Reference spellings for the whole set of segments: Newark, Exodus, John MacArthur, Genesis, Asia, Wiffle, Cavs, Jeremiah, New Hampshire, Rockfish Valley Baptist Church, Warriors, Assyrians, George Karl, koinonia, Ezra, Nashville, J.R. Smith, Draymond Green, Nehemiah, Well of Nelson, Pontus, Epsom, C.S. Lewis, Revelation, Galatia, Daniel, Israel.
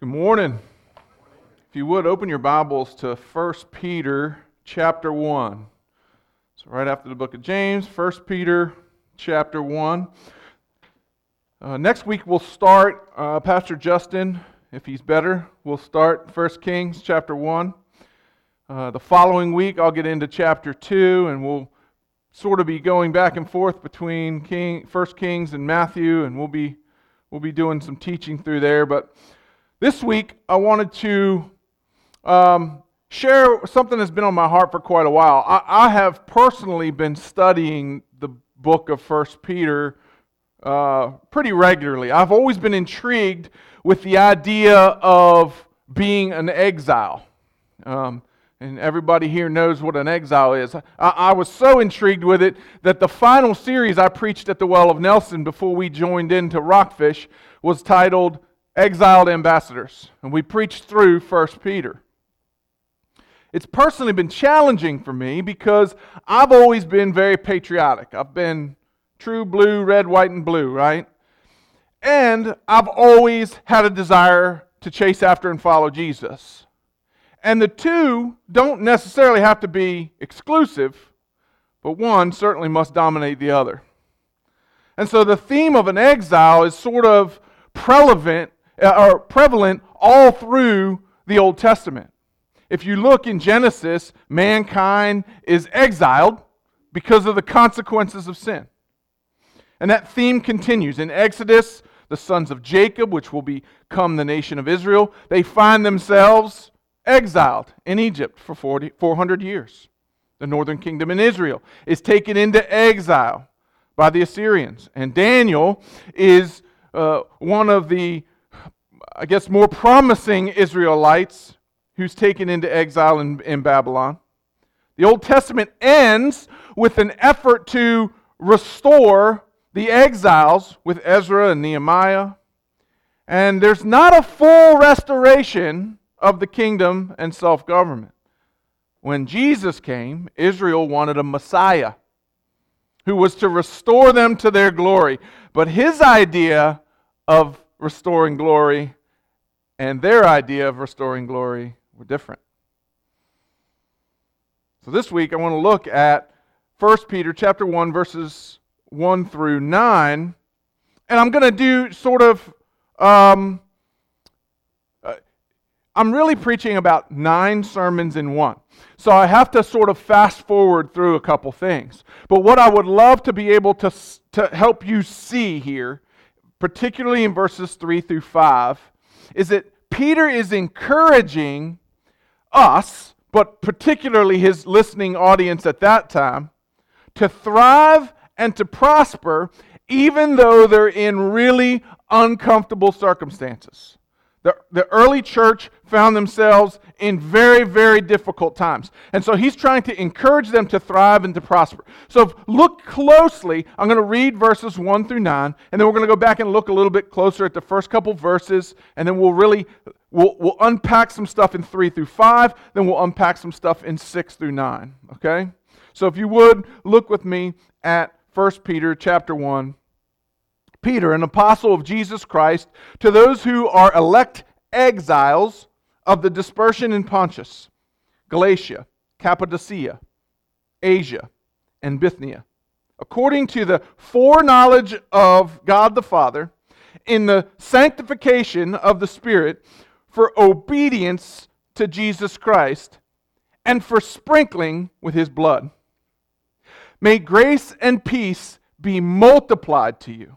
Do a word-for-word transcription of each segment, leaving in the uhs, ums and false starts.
Good morning. If you would, open your Bibles to First Peter chapter one. So right after the book of James, First Peter chapter one. Uh, next week we'll start, uh, Pastor Justin, if he's better, we'll start First Kings chapter one. Uh, the following week I'll get into chapter two, and we'll sort of be going back and forth between King, First Kings and Matthew, and we'll be, we'll be doing some teaching through there, but this week, I wanted to um, share something that's been on my heart for quite a while. I, I have personally been studying the book of First Peter uh, pretty regularly. I've always been intrigued with the idea of being an exile. Um, and everybody here knows what an exile is. I, I was so intrigued with it that the final series I preached at the Well of Nelson before we joined into Rockfish was titled Exiled Ambassadors, and we preached through First Peter. It's personally been challenging for me because I've always been very patriotic. I've been true blue, red, white, and blue, right? And I've always had a desire to chase after and follow Jesus. And the two don't necessarily have to be exclusive, but one certainly must dominate the other. And so the theme of an exile is sort of prevalent Are prevalent all through the Old Testament. If you look in Genesis, mankind is exiled because of the consequences of sin. And that theme continues. In Exodus, the sons of Jacob, which will become the nation of Israel, they find themselves exiled in Egypt for four hundred years. The northern kingdom in Israel is taken into exile by the Assyrians. And Daniel is uh, one of the I guess more promising Israelites who's taken into exile in, in Babylon. The Old Testament ends with an effort to restore the exiles with Ezra and Nehemiah. And there's not a full restoration of the kingdom and self-government. When Jesus came, Israel wanted a Messiah who was to restore them to their glory. But his idea of restoring glory and their idea of restoring glory were different. So this week I want to look at First Peter chapter one, verses one through nine. And I'm going to do sort of, um, uh, I'm really preaching about nine sermons in one. So I have to sort of fast forward through a couple things. But what I would love to be able to, to help you see here, particularly in verses three through five, is that Peter is encouraging us, but particularly his listening audience at that time, to thrive and to prosper even though they're in really uncomfortable circumstances. The, the early church found themselves in very, very difficult times. And so he's trying to encourage them to thrive and to prosper. So look closely. I'm going to read verses one through nine, and then we're going to go back and look a little bit closer at the first couple verses, and then we'll really, we'll, we'll unpack some stuff in three through five, then we'll unpack some stuff in six through nine, okay? So if you would, look with me at First Peter chapter one. Peter, an apostle of Jesus Christ, to those who are elect exiles of the dispersion in Pontus, Galatia, Cappadocia, Asia, and Bithynia, according to the foreknowledge of God the Father, in the sanctification of the Spirit, for obedience to Jesus Christ, and for sprinkling with His blood. May grace and peace be multiplied to you.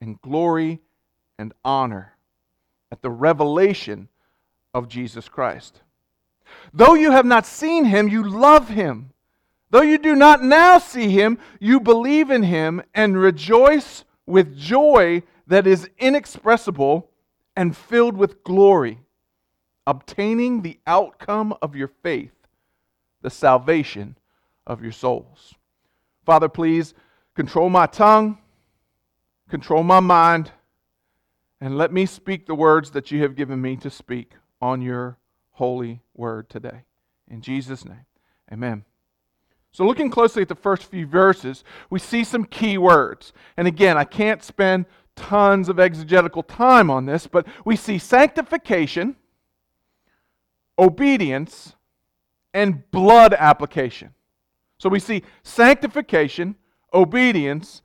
and glory and honor at the revelation of Jesus Christ. Though you have not seen him, you love him. Though you do not now see him, you believe in him and rejoice with joy that is inexpressible and filled with glory, obtaining the outcome of your faith, the salvation of your souls. Father, please control my tongue, control my mind, and let me speak the words that you have given me to speak on your holy word today. In Jesus' name, amen. So looking closely at the first few verses, we see some key words. And again, I can't spend tons of exegetical time on this, but we see sanctification, obedience, and blood application. So we see sanctification, obedience,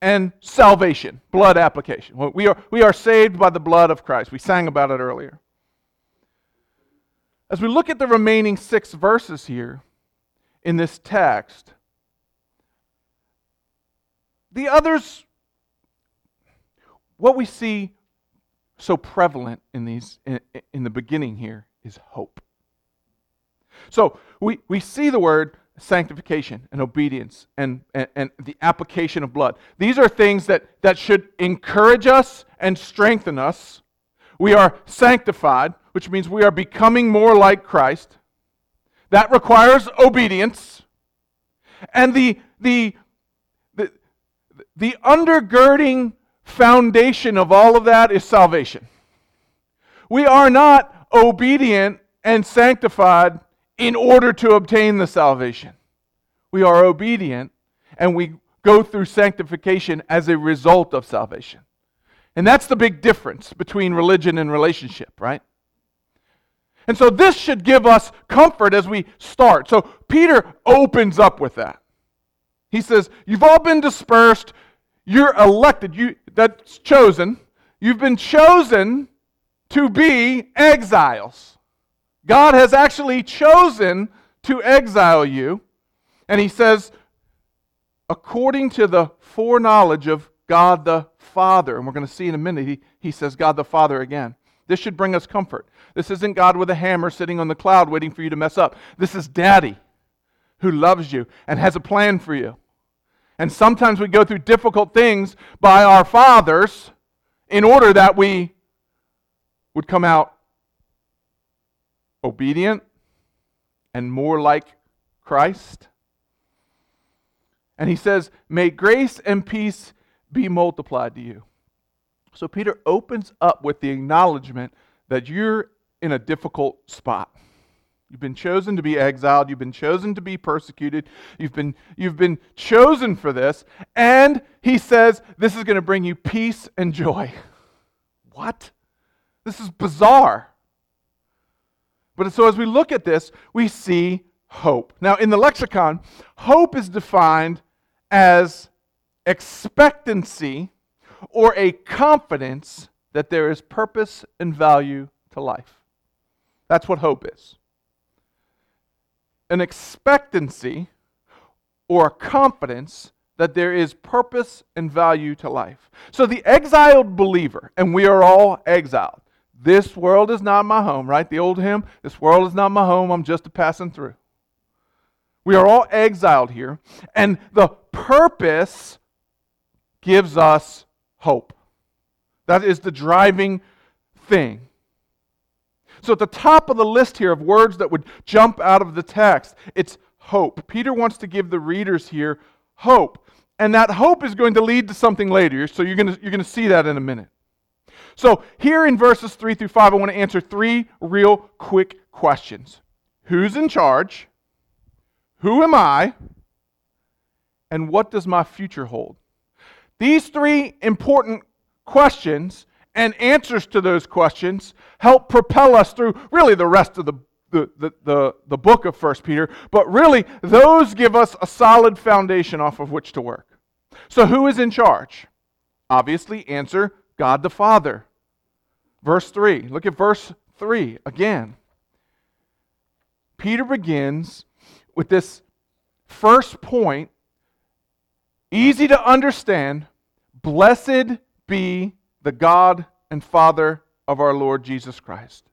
and salvation, blood application. We are, we are saved by the blood of Christ. We sang about it earlier. As we look at the remaining six verses here, in this text, the others, what we see so prevalent in these in, in the beginning here is hope. So we, we see the word sanctification and obedience and, and, and the application of blood. These are things that, that should encourage us and strengthen us. We are sanctified, which means we are becoming more like Christ. That requires obedience, and the, the the the undergirding foundation of all of that is salvation. We are not obedient and sanctified in order to obtain the salvation. We are obedient, and we go through sanctification as a result of salvation. And that's the big difference between religion and relationship, right? And so this should give us comfort as we start. So Peter opens up with that. He says, you've all been dispersed. You're elected. You, that's chosen. You've been chosen to be exiles. God has actually chosen to exile you. And he says, according to the foreknowledge of God the Father. And we're going to see in a minute, he, he says God the Father again. This should bring us comfort. This isn't God with a hammer sitting on the cloud waiting for you to mess up. This is Daddy who loves you and has a plan for you. And sometimes we go through difficult things by our fathers in order that we would come out obedient and more like Christ. And he says, may grace and peace be multiplied to you. So Peter opens up with the acknowledgement that you're in a difficult spot. You've been chosen to be exiled. You've been chosen to be persecuted. You've been, you've been chosen for this. And he says, this is going to bring you peace and joy. What? This is bizarre. But so as we look at this, we see hope. Now in the lexicon, hope is defined as expectancy or a confidence that there is purpose and value to life. That's what hope is. An expectancy or a confidence that there is purpose and value to life. So the exiled believer, and we are all exiled. This world is not my home, right? The old hymn, this world is not my home, I'm just a passing through. We are all exiled here, and the purpose gives us hope. That is the driving thing. So at the top of the list here of words that would jump out of the text, it's hope. Peter wants to give the readers here hope. And that hope is going to lead to something later. So you're going to, you're going to see that in a minute. So here in verses three through five, I want to answer three real quick questions. Who's in charge? Who am I? And what does my future hold? These three important questions and answers to those questions help propel us through really the rest of the, the, the, the, the book of First Peter, but really those give us a solid foundation off of which to work. So who is in charge? Obviously, answer, God the Father. Verse three, look at verse three again. Peter begins with this first point, easy to understand, blessed be the God and Father of our Lord Jesus Christ.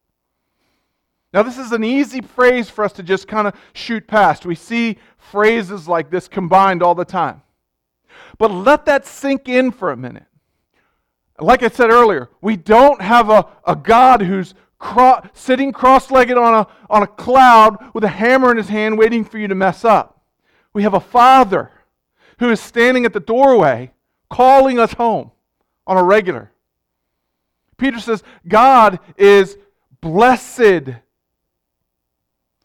Now, this is an easy phrase for us to just kind of shoot past. We see phrases like this combined all the time. But let that sink in for a minute. Like I said earlier, we don't have a, a God who's cro- sitting cross-legged on a, on a cloud with a hammer in his hand waiting for you to mess up. We have a Father who is standing at the doorway calling us home on a regular. Peter says, God is blessed.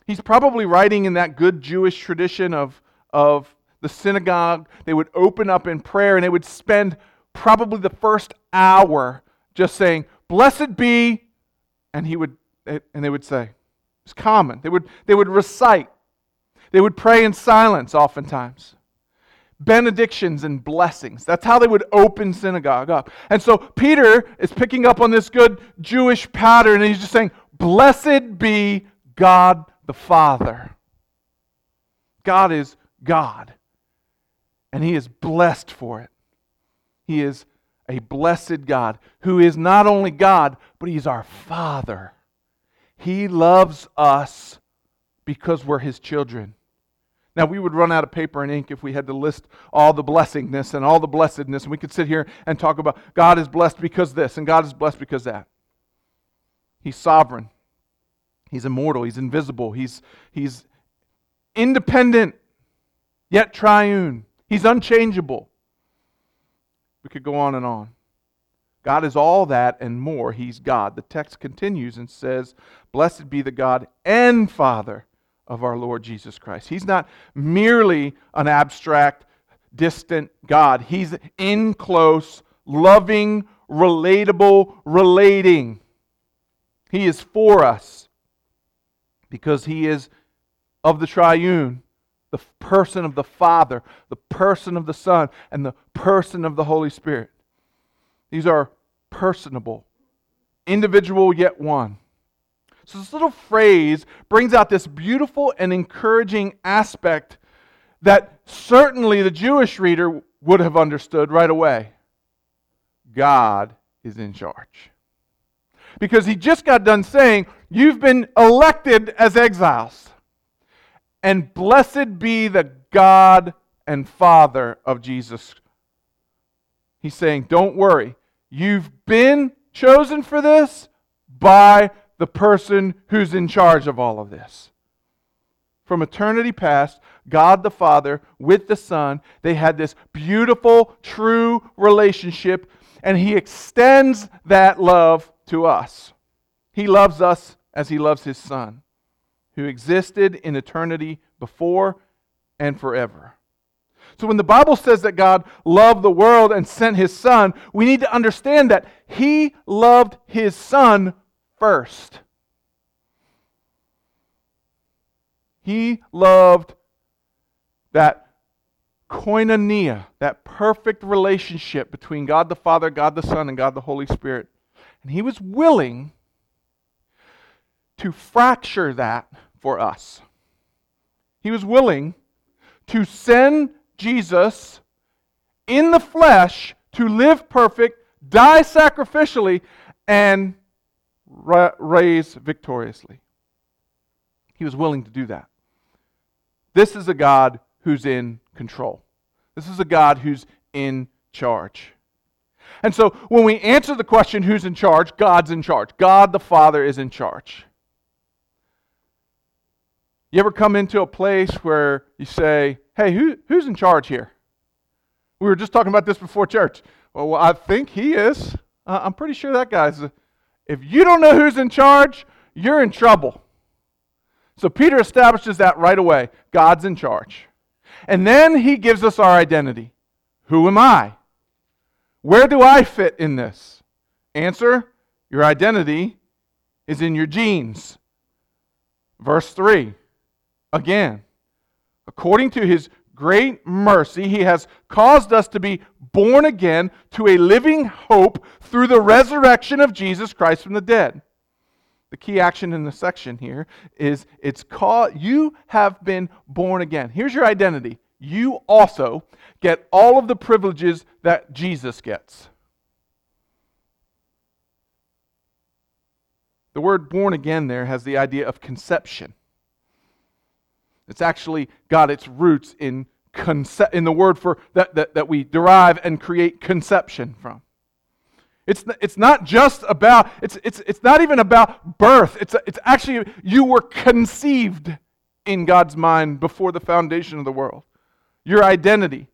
He's probably writing in that good Jewish tradition of, of the synagogue. They would open up in prayer and they would spend probably the first hour just saying, blessed be, and he would and they would say. It's common. They would they would recite. They would pray in silence oftentimes. Benedictions and blessings. That's how they would open synagogue up. And so Peter is picking up on this good Jewish pattern, and he's just saying, blessed be God the Father. God is God, and He is blessed for it. He is a blessed God who is not only God, but He's our Father. He loves us because we're His children. Now, we would run out of paper and ink if we had to list all the blessingness and all the blessedness. And we could sit here and talk about God is blessed because this and God is blessed because that. He's sovereign. He's immortal. He's invisible. He's, he's independent, yet triune. He's unchangeable. We could go on and on. God is all that and more. He's God. The text continues and says, blessed be the God and Father of our Lord Jesus Christ. He's not merely an abstract, distant God. He's in close, loving, relatable, relating. He is for us because He is of the triune, the person of the Father, the person of the Son, and the person of the Holy Spirit. These are personable, individual yet one. So this little phrase brings out this beautiful and encouraging aspect that certainly the Jewish reader would have understood right away. God is in charge. Because he just got done saying, you've been elected as exiles. And blessed be the God and Father of Jesus. He's saying, don't worry. You've been chosen for this by the person who's in charge of all of this. From eternity past, God the Father with the Son, they had this beautiful, true relationship, and He extends that love to us. He loves us as He loves His Son, who existed in eternity before and forever. So when the Bible says that God loved the world and sent His Son, we need to understand that He loved His Son first. He loved that koinonia, that perfect relationship between God the Father, God the Son, and God the Holy Spirit. And He was willing to fracture that for us. He was willing to send Jesus in the flesh to live perfect, die sacrificially, and raise victoriously. He was willing to do that. This is a God who's in control. This is a God who's in charge. And so when we answer the question, who's in charge? God's in charge. God the Father is in charge. You ever come into a place where you say, hey, who, who's in charge here? We were just talking about this before church. Well, well I think he is. Uh, I'm pretty sure that guy's... A, If you don't know who's in charge, you're in trouble. So Peter establishes that right away. God's in charge. And then he gives us our identity. Who am I? Where do I fit in this? Answer, your identity is in your genes. Verse three, again, according to his great mercy, he has caused us to be born again to a living hope through the resurrection of Jesus Christ from the dead. The key action in the section here is it's called, you have been born again. Here's your identity. You also get all of the privileges that Jesus gets. The word born again there has the idea of conception. It's actually got its roots in conce- in the word for that, that, that we derive and create conception from. It's it's not just about it's it's it's not even about birth. It's it's actually you were conceived in God's mind before the foundation of the world. Your identity.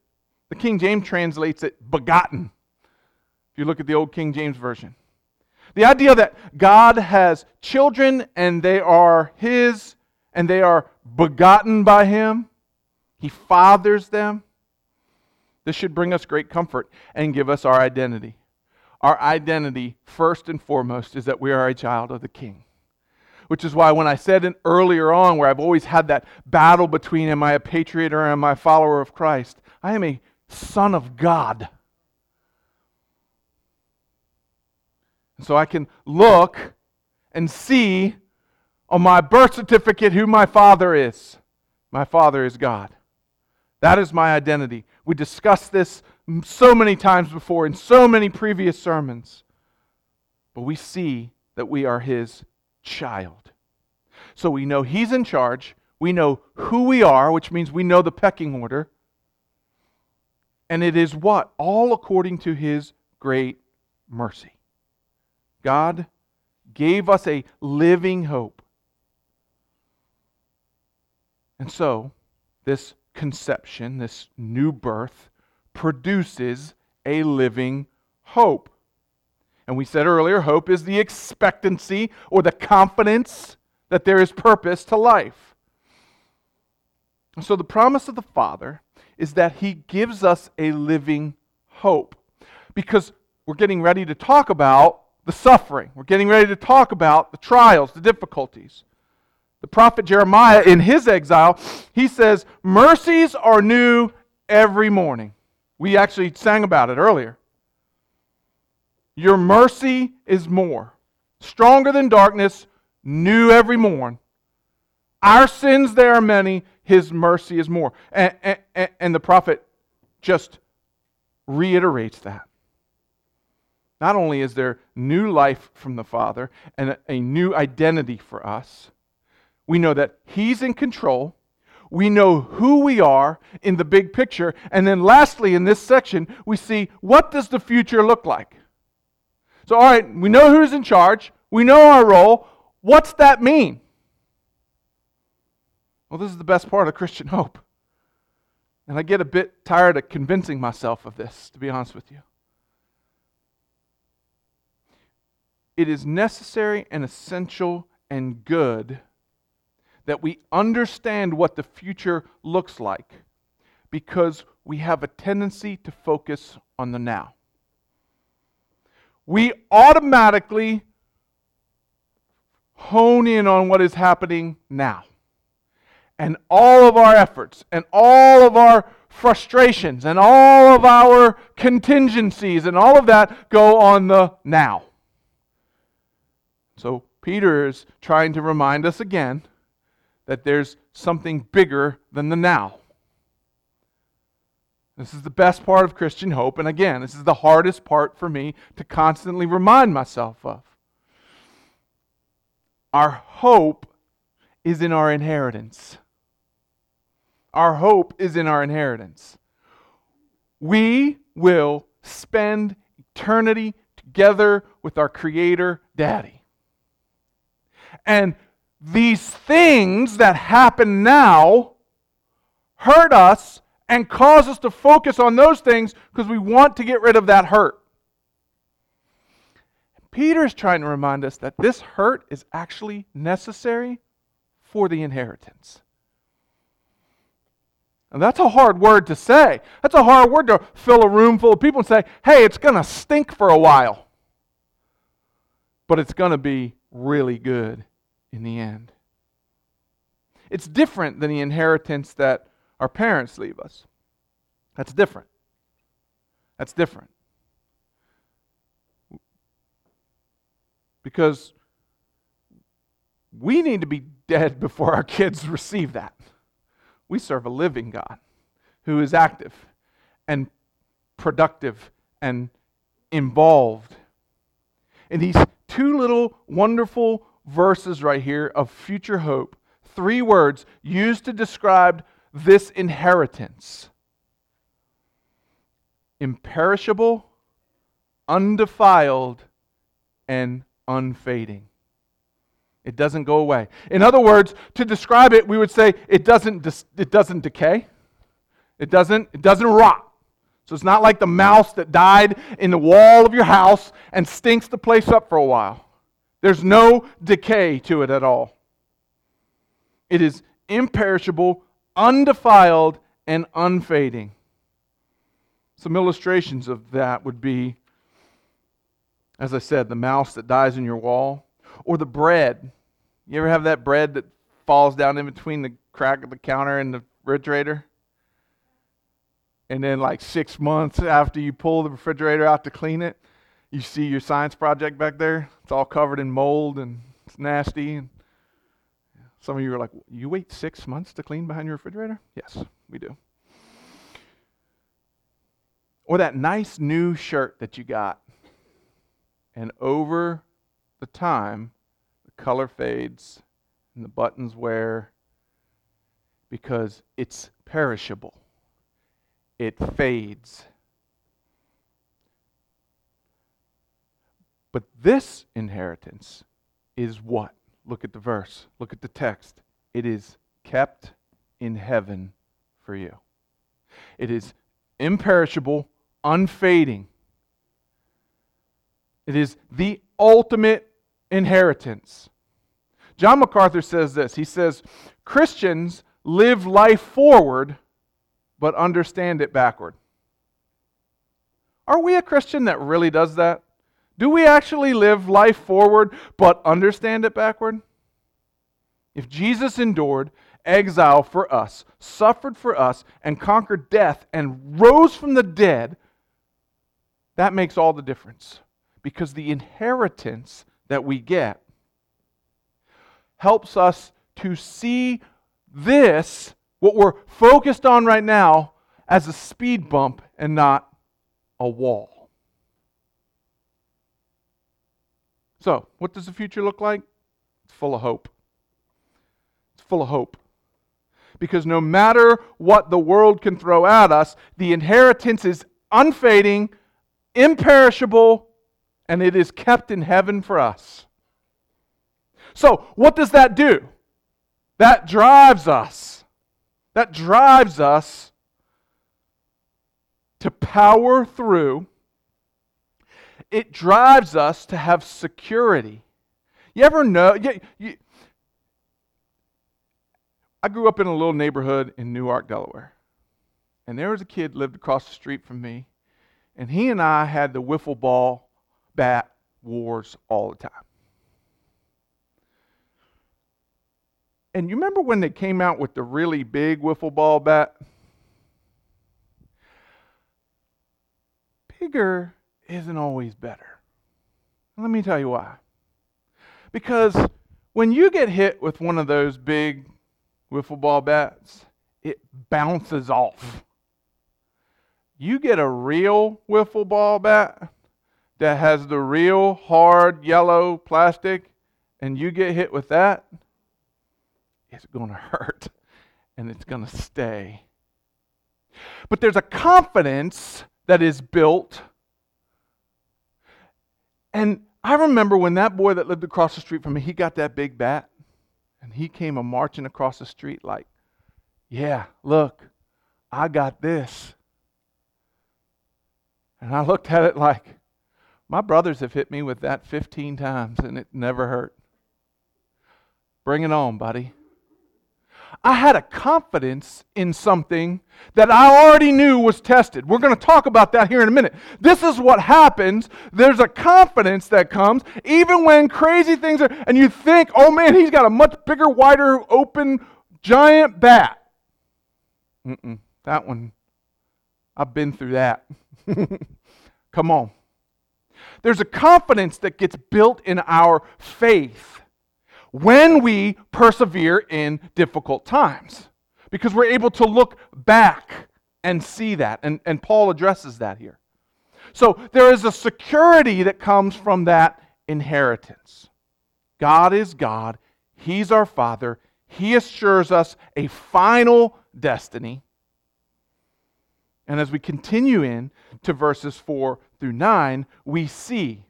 The King James translates it begotten. If you look at the old King James version, the idea that God has children and they are His and they are begotten by Him, He fathers them. This should bring us great comfort and give us our identity. Our identity, first and foremost, is that we are a child of the King. Which is why when I said in earlier on, where I've always had that battle between am I a patriot or am I a follower of Christ, I am a son of God. And so I can look and see on my birth certificate who my Father is. My Father is God. That is my identity. We discussed this so many times before in so many previous sermons. But we see that we are His child. So we know He's in charge. We know who we are, which means we know the pecking order. And it is what? All according to His great mercy. God gave us a living hope. And so, this conception, this new birth, produces a living hope. And we said earlier, hope is the expectancy or the confidence that there is purpose to life. And so the promise of the Father is that He gives us a living hope. Because we're getting ready to talk about the suffering. We're getting ready to talk about the trials, the difficulties. The prophet Jeremiah, in his exile, he says, mercies are new every morning. We actually sang about it earlier. Your mercy is more, stronger than darkness, new every morn. Our sins, there are many, His mercy is more. And, and, and the prophet just reiterates that. Not only is there new life from the Father and a, a new identity for us, we know that He's in control. We know who we are in the big picture. And then lastly, in this section, we see what does the future look like? So, all right, we know who's in charge. We know our role. What's that mean? Well, this is the best part of Christian hope. And I get a bit tired of convincing myself of this, to be honest with you. It is necessary and essential and good that we understand what the future looks like because we have a tendency to focus on the now. We automatically hone in on what is happening now. And all of our efforts and all of our frustrations and all of our contingencies and all of that go on the now. So Peter is trying to remind us again that there's something bigger than the now. This is the best part of Christian hope, and again, this is the hardest part for me to constantly remind myself of. Our hope is in our inheritance. Our hope is in our inheritance. We will spend eternity together with our Creator, Daddy. And these things that happen now hurt us and cause us to focus on those things because we want to get rid of that hurt. Peter's trying to remind us that this hurt is actually necessary for the inheritance. And that's a hard word to say. That's a hard word to fill a room full of people and say, hey, it's going to stink for a while. But it's going to be really good in the end. It's different than the inheritance that our parents leave us. That's different. That's different. Because We need to be dead before our kids receive that. We serve a living God who is active and productive and involved. In these two little wonderful verses right here of future hope, three words used to describe this inheritance: imperishable, undefiled, and unfading. It doesn't go away. In other words, to describe it, we would say it doesn't dis- it doesn't decay. It doesn't it doesn't rot. So it's not like the mouse that died in the wall of your house and stinks the place up for a while. There's no decay to it at all. It is imperishable, undefiled, and unfading. Some illustrations of that would be, as I said, the mouse that dies in your wall, or the bread. You ever have that bread that falls down in between the crack of the counter and the refrigerator? And then like six months after you pull the refrigerator out to clean it, you see your science project back there. It's all covered in mold and it's nasty. And some of you are like, you wait six months to clean behind your refrigerator? Yes, we do. Or that nice new shirt that you got. And over the time, the color fades and the buttons wear because it's perishable. It fades. But this inheritance is what? Look at the verse. Look at the text. It is kept in heaven for you. It is imperishable, unfading. It is the ultimate inheritance. John MacArthur says this. He says, Christians live life forward but understand it backward. Are we a Christian that really does that? Do we actually live life forward but understand it backward? If Jesus endured exile for us, suffered for us, and conquered death and rose from the dead, that makes all the difference. Because the inheritance that we get helps us to see this, what we're focused on right now, as a speed bump and not a wall. So, what does the future look like? It's full of hope. It's full of hope. Because no matter what the world can throw at us, the inheritance is unfading, imperishable, and it is kept in heaven for us. So, what does that do? That drives us. That drives us to power through. It drives us to have security. You ever know? You, you, I grew up in a little neighborhood in Newark, Delaware. And there was a kid lived across the street from me. And he and I had the wiffle ball bat wars all the time. And you remember when they came out with the really big wiffle ball bat? Bigger isn't always better. Let me tell you why. Because when you get hit with one of those big wiffle ball bats, it bounces off. You get a real wiffle ball bat that has the real hard yellow plastic, and you get hit with that, it's going to hurt, and it's going to stay. But there's a confidence that is built. And I remember when that boy that lived across the street from me, he got that big bat, and he came a-marching across the street like, yeah, look, I got this. And I looked at it like, my brothers have hit me with that fifteen times, and it never hurt. Bring it on, buddy. I had a confidence in something that I already knew was tested. We're going to talk about that here in a minute. This is what happens. There's a confidence that comes even when crazy things are, and you think, oh man, he's got a much bigger, wider, open, giant bat. Mm-mm, that one, I've been through that. Come on. There's a confidence that gets built in our faith. when we persevere in difficult times, because we're able to look back and see that. And, and Paul addresses that here. So there is a security that comes from that inheritance. God is God. He's our Father. He assures us a final destiny. And as we continue in to verses four through nine, we see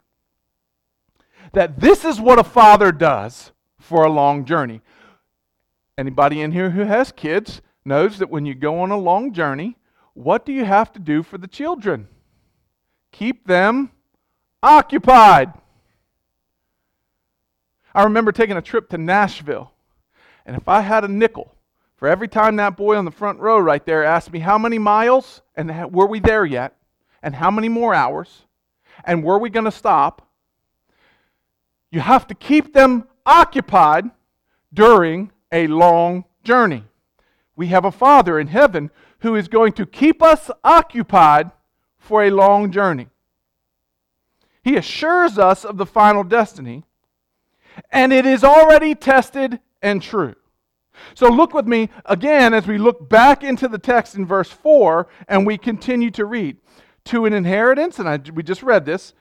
that this is what a father does for a long journey. Anybody in here who has kids knows that when you go on a long journey, what do you have to do for the children? Keep them occupied. I remember taking a trip to Nashville, and if I had a nickel for every time that boy on the front row right there asked me how many miles, and were we there yet, and how many more hours, and were we going to stop, you have to keep them occupied during a long journey. We have a Father in heaven who is going to keep us occupied for a long journey. He assures us of the final destiny, and it is already tested and true. So look with me again as we look back into the text in verse four, and we continue to read. To an inheritance, and I, we just read this,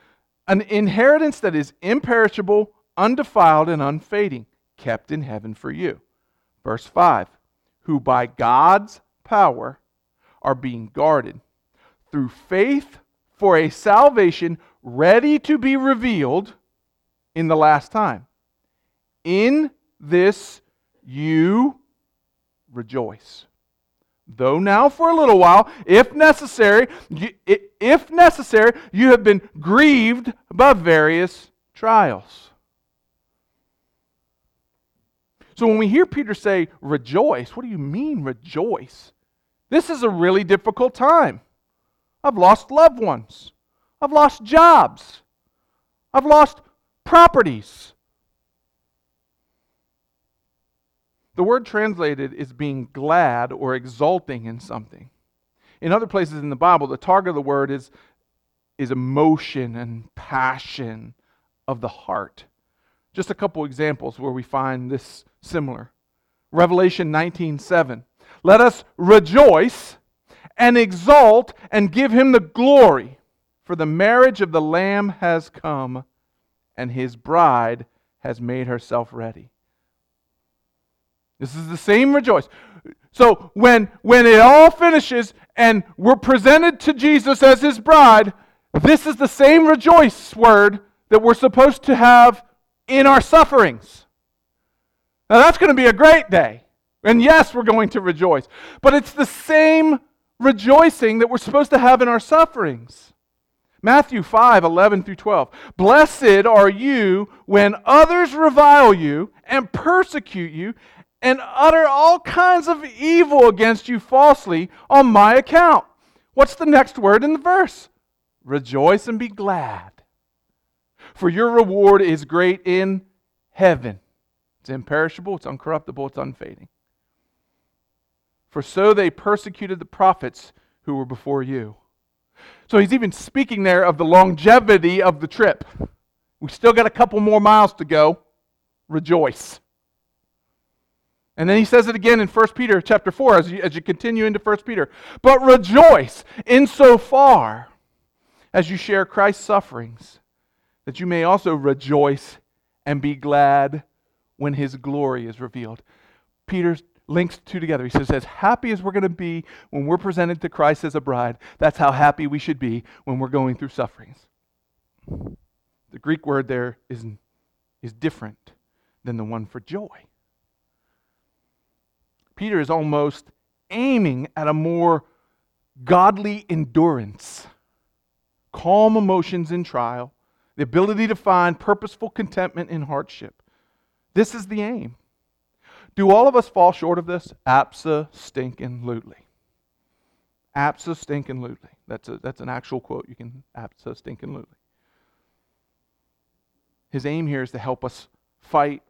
an inheritance that is imperishable, undefiled, and unfading, kept in heaven for you. Verse five, who by God's power are being guarded through faith for a salvation ready to be revealed in the last time. In this you rejoice, though now for a little while, if necessary, you, if necessary, you have been grieved by various trials. So when we hear Peter say, rejoice, what do you mean rejoice? This is a really difficult time. I've lost loved ones. I've lost jobs. I've lost properties. The word translated is being glad or exulting in something. In other places in the Bible, the target of the word is, is emotion and passion of the heart. Just a couple examples where we find this similar. Revelation nineteen seven. Let us rejoice and exult and give him the glory, for the marriage of the Lamb has come, and his bride has made herself ready. This is the same rejoice. So when, when it all finishes and we're presented to Jesus as his bride, this is the same rejoice word that we're supposed to have in our sufferings. Now that's going to be a great day. And yes, we're going to rejoice. But it's the same rejoicing that we're supposed to have in our sufferings. Matthew five eleven through twelve. Blessed are you when others revile you and persecute you and utter all kinds of evil against you falsely on my account. What's the next word in the verse? Rejoice and be glad, for your reward is great in heaven. It's imperishable, it's uncorruptible, it's unfading. For so they persecuted the prophets who were before you. So he's even speaking there of the longevity of the trip. We've still got a couple more miles to go. Rejoice. And then he says it again in First Peter chapter four, as you, as you continue into First Peter. But rejoice insofar as you share Christ's sufferings, that you may also rejoice and be glad when his glory is revealed. Peter links two together. He says, as happy as we're going to be when we're presented to Christ as a bride, that's how happy we should be when we're going through sufferings. The Greek word there is, is different than the one for joy. Peter is almost aiming at a more godly endurance, calm emotions in trial, the ability to find purposeful contentment in hardship. This is the aim. Do all of us fall short of this? Abso-stinkin-lutely. Abso-stinkin-lutely. That's, a, that's an actual quote. You can abso-stinkin-lutely. His aim here is to help us fight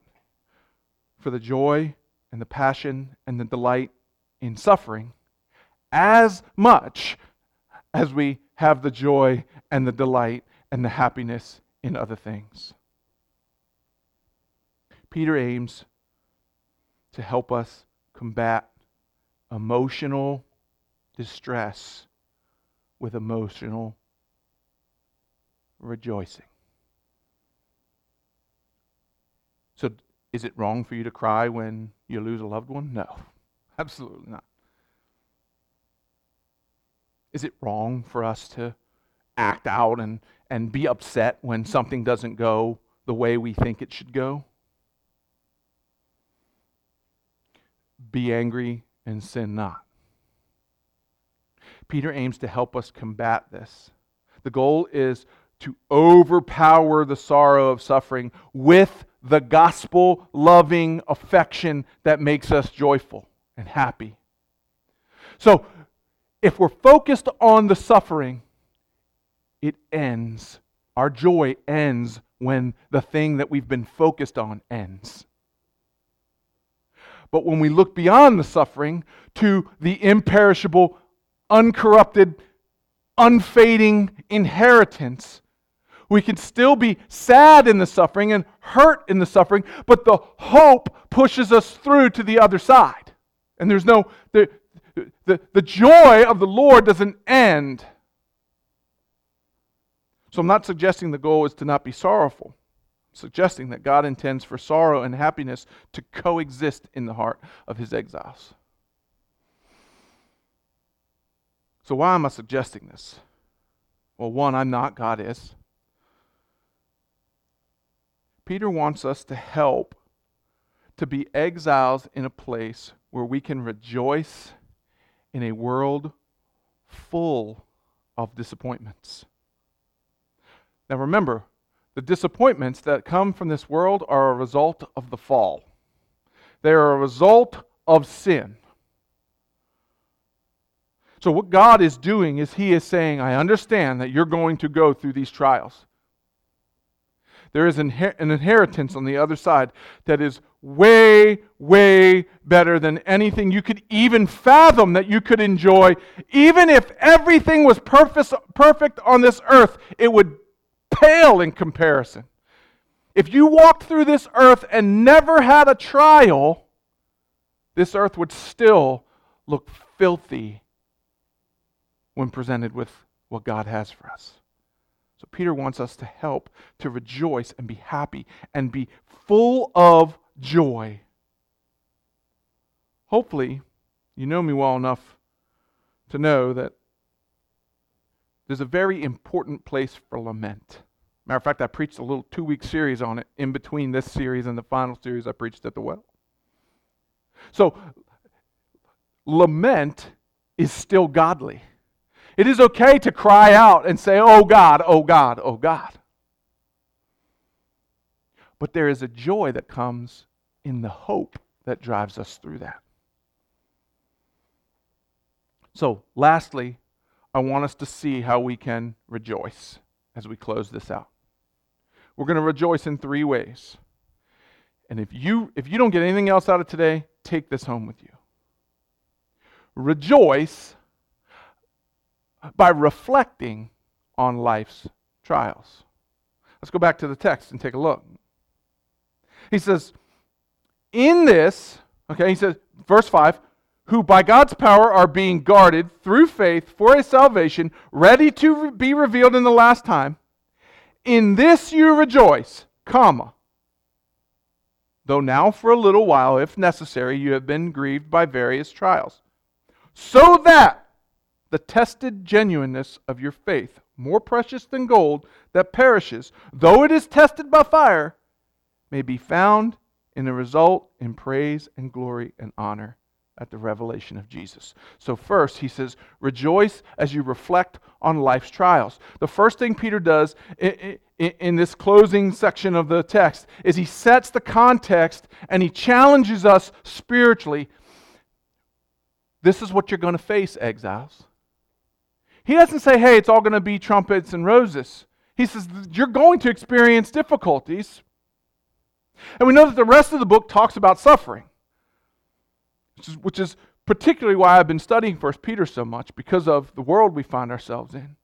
for the joy and the passion and the delight in suffering as much as we have the joy and the delight and the happiness in other things. Peter aims to help us combat emotional distress with emotional rejoicing. So is it wrong for you to cry when you lose a loved one? No, absolutely not. Is it wrong for us to act out and, and be upset when something doesn't go the way we think it should go? Be angry and sin not. Peter aims to help us combat this. The goal is to overpower the sorrow of suffering with the gospel-loving affection that makes us joyful and happy. So, if we're focused on the suffering, it ends. Our joy ends when the thing that we've been focused on ends. But when we look beyond the suffering to the imperishable, uncorrupted, unfading inheritance, we can still be sad in the suffering and hurt in the suffering, but the hope pushes us through to the other side. And there's no, the, the, the joy of the Lord doesn't end. So I'm not suggesting the goal is to not be sorrowful. I'm suggesting that God intends for sorrow and happiness to coexist in the heart of His exiles. So why am I suggesting this? Well, one, I'm not, God is. Peter wants us to help to be exiles in a place where we can rejoice in a world full of disappointments. Now remember, the disappointments that come from this world are a result of the fall. They are a result of sin. So what God is doing is He is saying, I understand that you're going to go through these trials. There is an inheritance on the other side that is way, way better than anything you could even fathom that you could enjoy. Even if everything was perfect on this earth, it would pale in comparison. If you walked through this earth and never had a trial, this earth would still look filthy when presented with what God has for us. So Peter wants us to help, to rejoice and be happy and be full of joy. Hopefully, you know me well enough to know that there's a very important place for lament. Matter of fact, I preached a little two-week series on it in between this series and the final series I preached at the Well. So, lament is still godly. It is okay to cry out and say, oh God, oh God, oh God. But there is a joy that comes in the hope that drives us through that. So, lastly, I want us to see how we can rejoice as we close this out. We're going to rejoice in three ways. And if you if you don't get anything else out of today, take this home with you. Rejoice by reflecting on life's trials. Let's go back to the text and take a look. He says, in this, okay, he says, verse five, who by God's power are being guarded through faith for a salvation ready to be revealed in the last time. In this you rejoice, comma, though now for a little while, if necessary, you have been grieved by various trials, so that the tested genuineness of your faith, more precious than gold that perishes, though it is tested by fire, may be found in the result in praise and glory and honor at the revelation of Jesus. So first, he says, rejoice as you reflect on life's trials. The first thing Peter does in, in, in this closing section of the text is he sets the context and he challenges us spiritually. This is what you're going to face, exiles. He doesn't say, hey, it's all going to be trumpets and roses. He says, you're going to experience difficulties. And we know that the rest of the book talks about suffering, which is, which is particularly why I've been studying First Peter so much, because of the world we find ourselves in.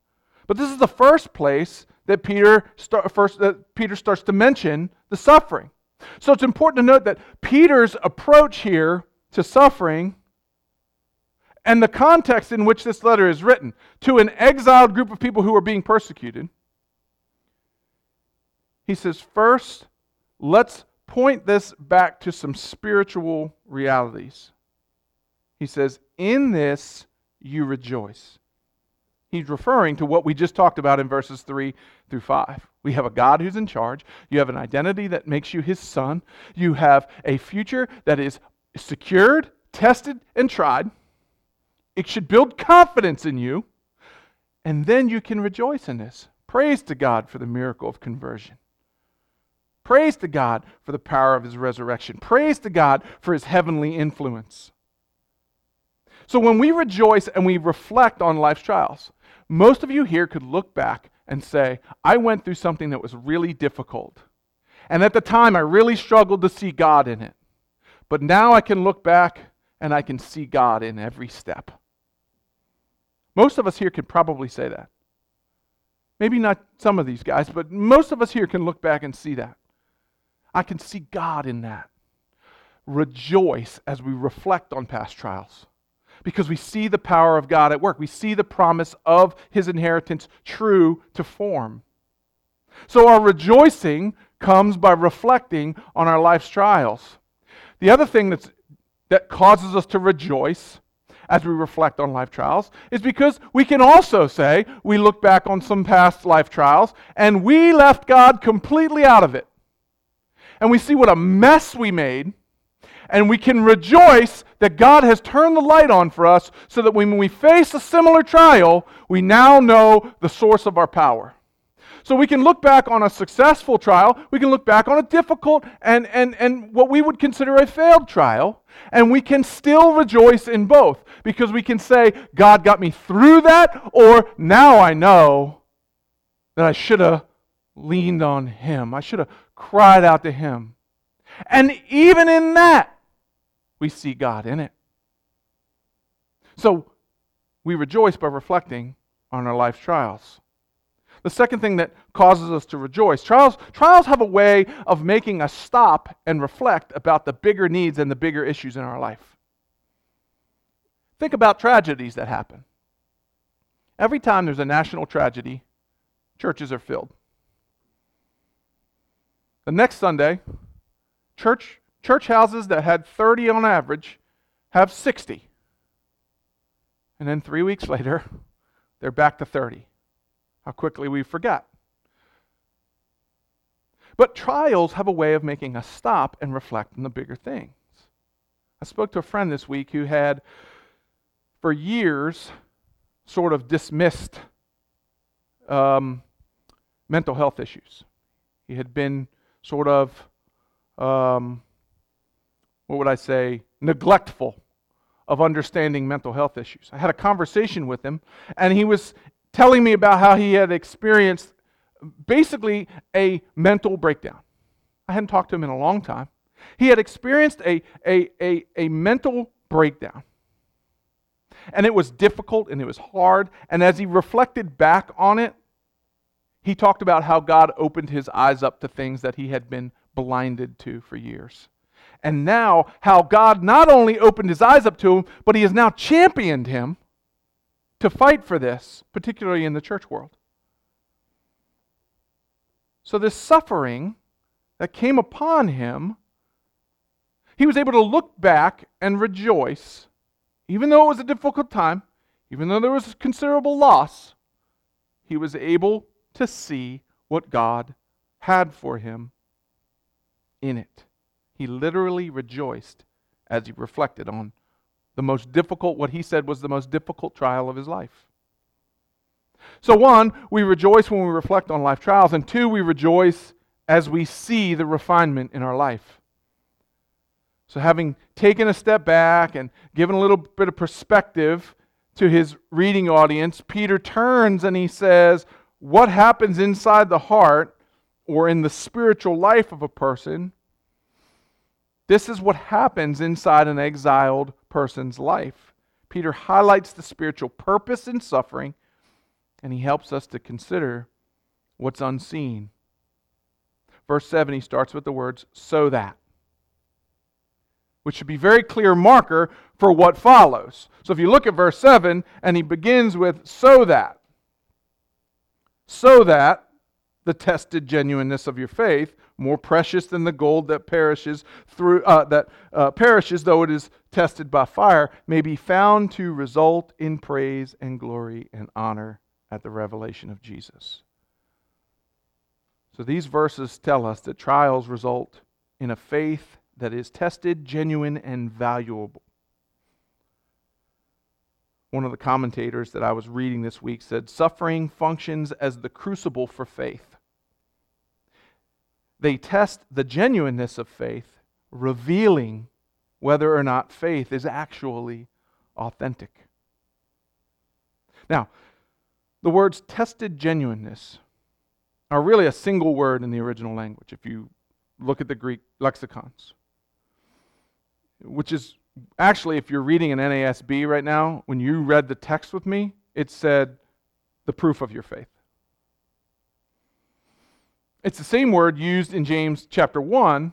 But this is the first place that Peter, start, first, that Peter starts to mention the suffering. So it's important to note that Peter's approach here to suffering and the context in which this letter is written to an exiled group of people who are being persecuted, he says, first, let's point this back to some spiritual realities. He says, in this you rejoice. He's referring to what we just talked about in verses three through five. We have a God who's in charge. You have an identity that makes you his son. You have a future that is secured, tested, and tried. It should build confidence in you. And then you can rejoice in this. Praise to God for the miracle of conversion. Praise to God for the power of his resurrection. Praise to God for his heavenly influence. So when we rejoice and we reflect on life's trials, most of you here could look back and say, I went through something that was really difficult. And at the time, I really struggled to see God in it. But now I can look back and I can see God in every step. Most of us here could probably say that. Maybe not some of these guys, but most of us here can look back and see that. I can see God in that. Rejoice as we reflect on past trials, because we see the power of God at work. We see the promise of his inheritance true to form. So our rejoicing comes by reflecting on our life's trials. The other thing that's, that causes us to rejoice as we reflect on life trials is because we can also say we look back on some past life trials and we left God completely out of it. And we see what a mess we made. And we can rejoice that God has turned the light on for us so that when we face a similar trial, we now know the source of our power. So we can look back on a successful trial, we can look back on a difficult and, and, and what we would consider a failed trial, and we can still rejoice in both because we can say, God got me through that, or now I know that I should have leaned on him. I should have cried out to him. And even in that, we see God in it. So we rejoice by reflecting on our life's trials. The second thing that causes us to rejoice, trials, trials have a way of making us stop and reflect about the bigger needs and the bigger issues in our life. Think about tragedies that happen. Every time there's a national tragedy, churches are filled. The next Sunday, Church church houses that had thirty on average have sixty. And then three weeks later, they're back to thirty. How quickly we forgot. But trials have a way of making us stop and reflect on the bigger things. I spoke to a friend this week who had, for years, sort of dismissed um, mental health issues. He had been sort of Um, what would I say, neglectful of understanding mental health issues. I had a conversation with him, and he was telling me about how he had experienced basically a mental breakdown. I hadn't talked to him in a long time. He had experienced a, a, a, a mental breakdown. And it was difficult, and it was hard, and as he reflected back on it, he talked about how God opened his eyes up to things that he had been blinded to for years. And now how God not only opened his eyes up to him, but he has now championed him to fight for this, particularly in the church world. So this suffering that came upon him, he was able to look back and rejoice, even though it was a difficult time, even though there was considerable loss, he was able to see what God had for him in it. He literally rejoiced as he reflected on the most difficult, what he said was the most difficult trial of his life. So one, we rejoice when we reflect on life trials, and two, we rejoice as we see the refinement in our life. So having taken a step back and given a little bit of perspective to his reading audience, Peter turns and he says, what happens inside the heart or in the spiritual life of a person, this is what happens inside an exiled person's life. Peter highlights the spiritual purpose in suffering, and he helps us to consider what's unseen. Verse seven, he starts with the words, so that. Which should be a very clear marker for what follows. So if you look at verse seven, and he begins with, so that. So that the tested genuineness of your faith, more precious than the gold that perishes through uh, that uh, perishes though it is tested by fire, may be found to result in praise and glory and honor at the revelation of Jesus. So these verses tell us that trials result in a faith that is tested, genuine, and valuable. One of the commentators that I was reading this week said, suffering functions as the crucible for faith. They test the genuineness of faith, revealing whether or not faith is actually authentic. Now, the words tested genuineness are really a single word in the original language, if you look at the Greek lexicons, which is actually, if you're reading an N A S B right now, when you read the text with me, it said, the proof of your faith. It's the same word used in James chapter one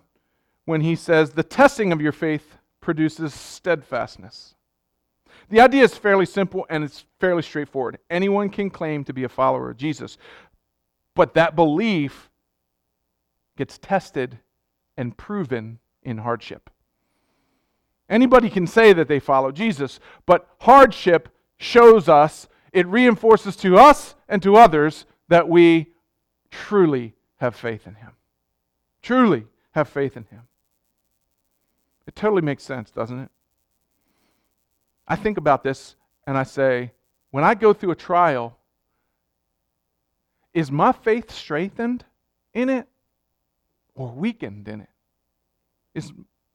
when he says, the testing of your faith produces steadfastness. The idea is fairly simple and it's fairly straightforward. Anyone can claim to be a follower of Jesus, but that belief gets tested and proven in hardship. Anybody can say that they follow Jesus, but hardship shows us, it reinforces to us and to others that we truly have faith in Him. Truly have faith in Him. It totally makes sense, doesn't it? I think about this and I say, when I go through a trial, is my faith strengthened in it or weakened in it? Is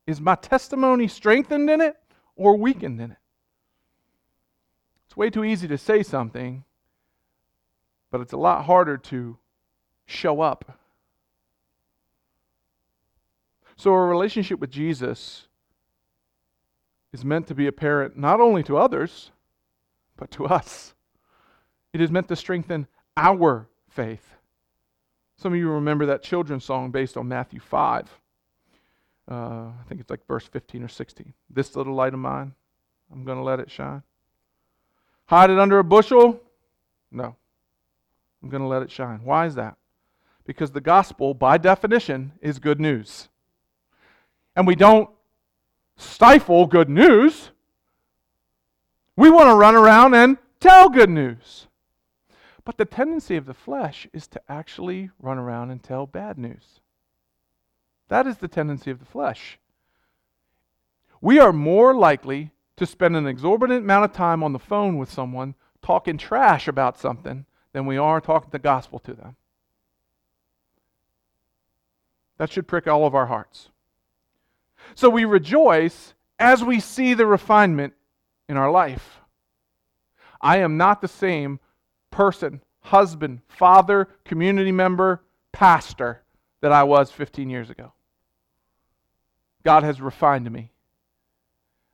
Is my testimony strengthened in it or weakened in it? It's way too easy to say something, but it's a lot harder to show up. So a relationship with Jesus is meant to be apparent not only to others, but to us. It is meant to strengthen our faith. Some of you remember that children's song based on Matthew five. Uh, I think it's like verse fifteen or sixteen. This little light of mine, I'm going to let it shine. Hide it under a bushel? No. I'm going to let it shine. Why is that? Because the gospel, by definition, is good news. And we don't stifle good news. We want to run around and tell good news. But the tendency of the flesh is to actually run around and tell bad news. That is the tendency of the flesh. We are more likely to spend an exorbitant amount of time on the phone with someone talking trash about something than we are talking the gospel to them. That should prick all of our hearts. So we rejoice as we see the refinement in our life. I am not the same person, husband, father, community member, pastor that I was fifteen years ago. God has refined me.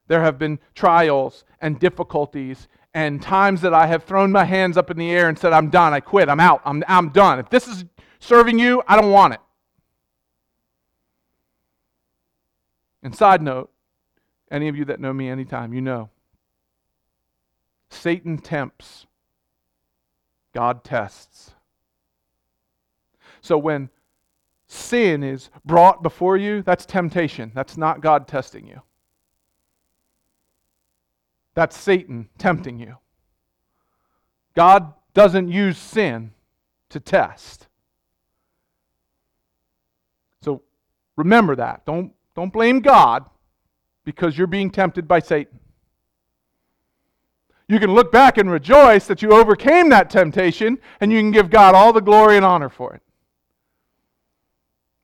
There have been trials and difficulties and times that I have thrown my hands up in the air and said, I'm done, I quit, I'm out, I'm, I'm done. If this is serving you, I don't want it. And side note, any of you that know me anytime, you know, Satan tempts, God tests. So when sin is brought before you, that's temptation. That's not God testing you. That's Satan tempting you. God doesn't use sin to test. So remember that. Don't, don't blame God because you're being tempted by Satan. You can look back and rejoice that you overcame that temptation, and you can give God all the glory and honor for it.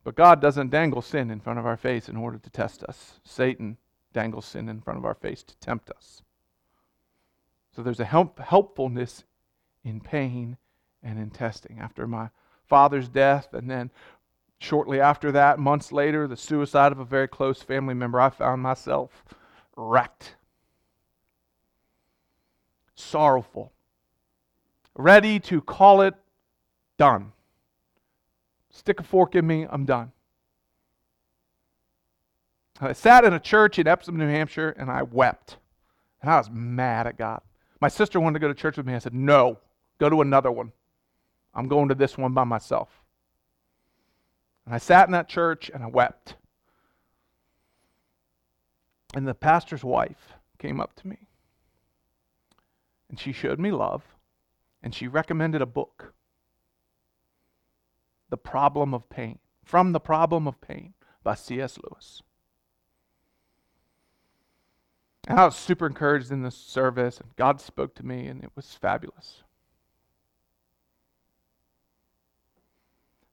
But God doesn't dangle sin in front of our face in order to test us. Satan dangles sin in front of our face to tempt us. So there's a help, helpfulness in pain and in testing. After my father's death, and then shortly after that, months later, the suicide of a very close family member, I found myself wrecked, sorrowful, ready to call it done. Stick a fork in me, I'm done. I sat in a church in Epsom, New Hampshire, and I wept. And I was mad at God. My sister wanted to go to church with me. I said, no, go to another one. I'm going to this one by myself. And I sat in that church and I wept. And the pastor's wife came up to me. And she showed me love. And she recommended a book. The Problem of Pain. From The Problem of Pain by C S Lewis. And I was super encouraged in this service, and God spoke to me, and it was fabulous.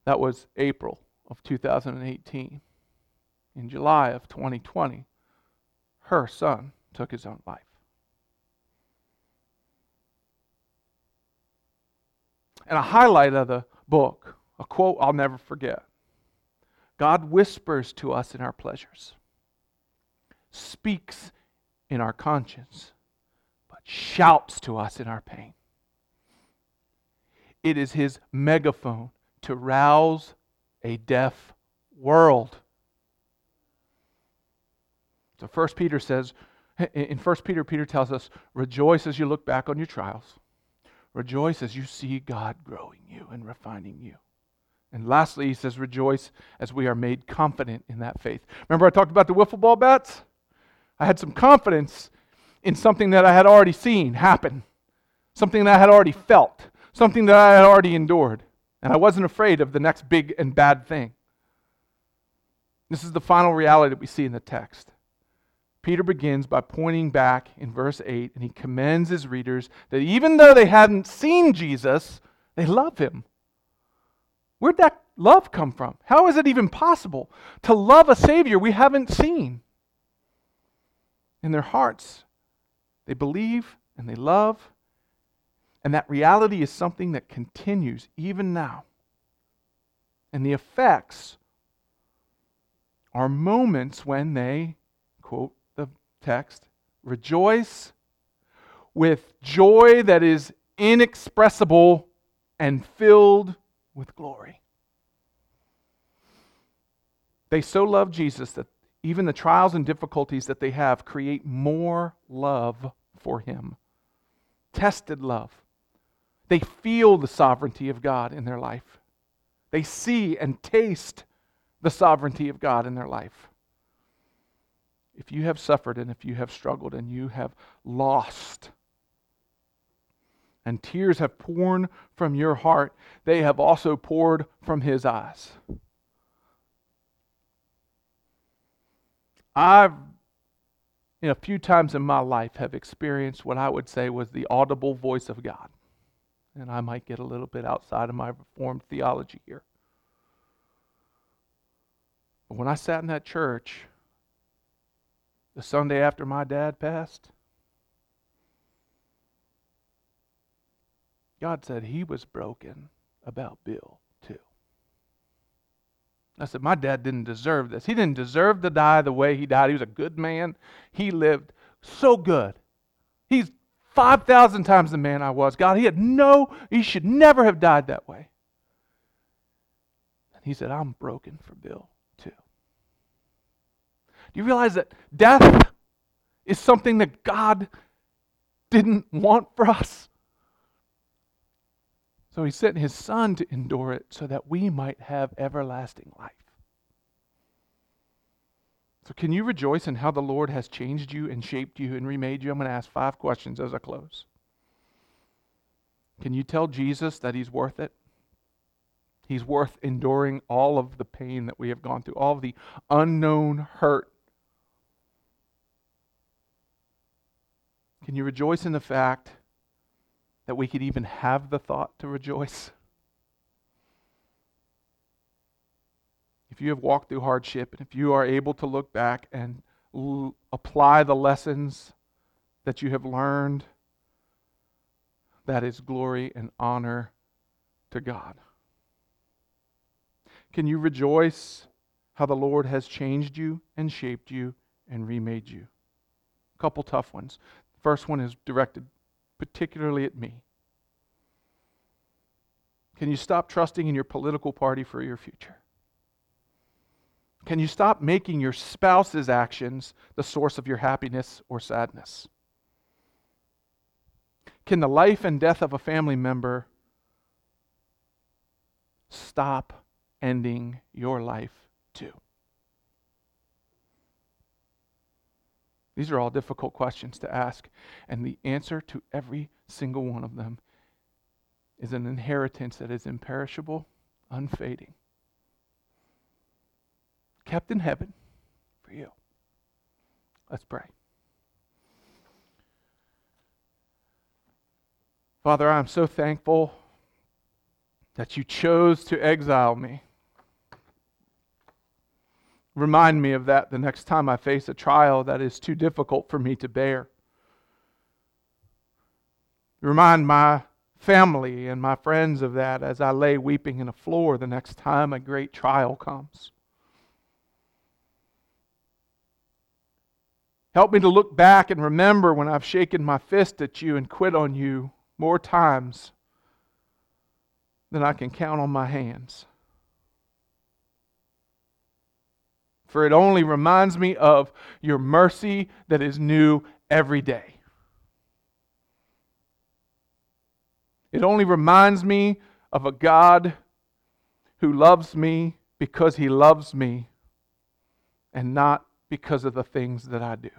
That was April of two thousand eighteen. In July of twenty twenty, her son took his own life. And a highlight of the book, a quote I'll never forget. God whispers to us in our pleasures, speaks in our conscience, but shouts to us in our pain. It is his megaphone to rouse a deaf world. So First Peter says, in First Peter, Peter tells us, rejoice as you look back on your trials. Rejoice as you see God growing you and refining you. And lastly, he says, rejoice as we are made confident in that faith. Remember I talked about the wiffle ball bats? I had some confidence in something that I had already seen happen, something that I had already felt, something that I had already endured, and I wasn't afraid of the next big and bad thing. This is the final reality that we see in the text. Peter begins by pointing back in verse eight, and he commends his readers that even though they hadn't seen Jesus, they love him. Where'd that love come from? How is it even possible to love a Savior we haven't seen? In their hearts, they believe and they love, and that reality is something that continues even now. And the effects are moments when they, quote the text, rejoice with joy that is inexpressible and filled with glory. They so love Jesus that even the trials and difficulties that they have create more love for him. Tested love. They feel the sovereignty of God in their life. They see and taste the sovereignty of God in their life. If you have suffered and if you have struggled and you have lost and tears have poured from your heart, they have also poured from his eyes. I've, you know, a few times in my life have experienced what I would say was the audible voice of God. And I might get a little bit outside of my Reformed theology here. But when I sat in that church the Sunday after my dad passed, God said he was broken about Bill. I said, my dad didn't deserve this. He didn't deserve to die the way he died. He was a good man. He lived so good. He's five thousand times the man I was. God, he had no, he should never have died that way. And he said, I'm broken for Bill too. Do you realize that death is something that God didn't want for us? So he sent his son to endure it so that we might have everlasting life. So can you rejoice in how the Lord has changed you and shaped you and remade you? I'm going to ask five questions as I close. Can you tell Jesus that he's worth it? He's worth enduring all of the pain that we have gone through, all of the unknown hurt. Can you rejoice in the fact that we could even have the thought to rejoice? If you have walked through hardship, and if you are able to look back and l- apply the lessons that you have learned, that is glory and honor to God. Can you rejoice how the Lord has changed you and shaped you and remade you? A couple tough ones. The first one is directed particularly at me. Can you stop trusting in your political party for your future? Can you stop making your spouse's actions the source of your happiness or sadness? Can the life and death of a family member stop ending your life too? These are all difficult questions to ask, and the answer to every single one of them is an inheritance that is imperishable, unfading, kept in heaven for you. Let's pray. Father, I am so thankful that you chose to exile me. Remind me of that the next time I face a trial that is too difficult for me to bear. Remind my family and my friends of that as I lay weeping in a floor the next time a great trial comes. Help me to look back and remember when I've shaken my fist at you and quit on you more times than I can count on my hands. For it only reminds me of your mercy that is new every day. It only reminds me of a God who loves me because he loves me and not because of the things that I do.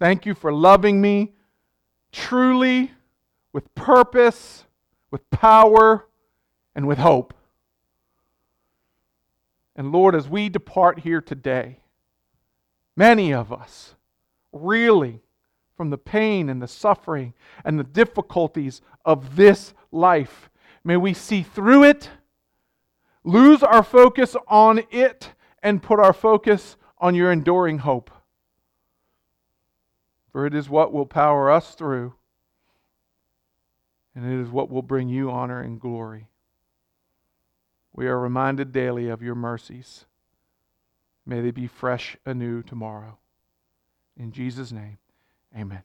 Thank you for loving me truly, with purpose, with power, and with hope. And Lord, as we depart here today, many of us reeling from the pain and the suffering and the difficulties of this life, may we see through it, lose our focus on it, and put our focus on your enduring hope. For it is what will power us through, and it is what will bring you honor and glory. We are reminded daily of your mercies. May they be fresh anew tomorrow. In Jesus' name, amen.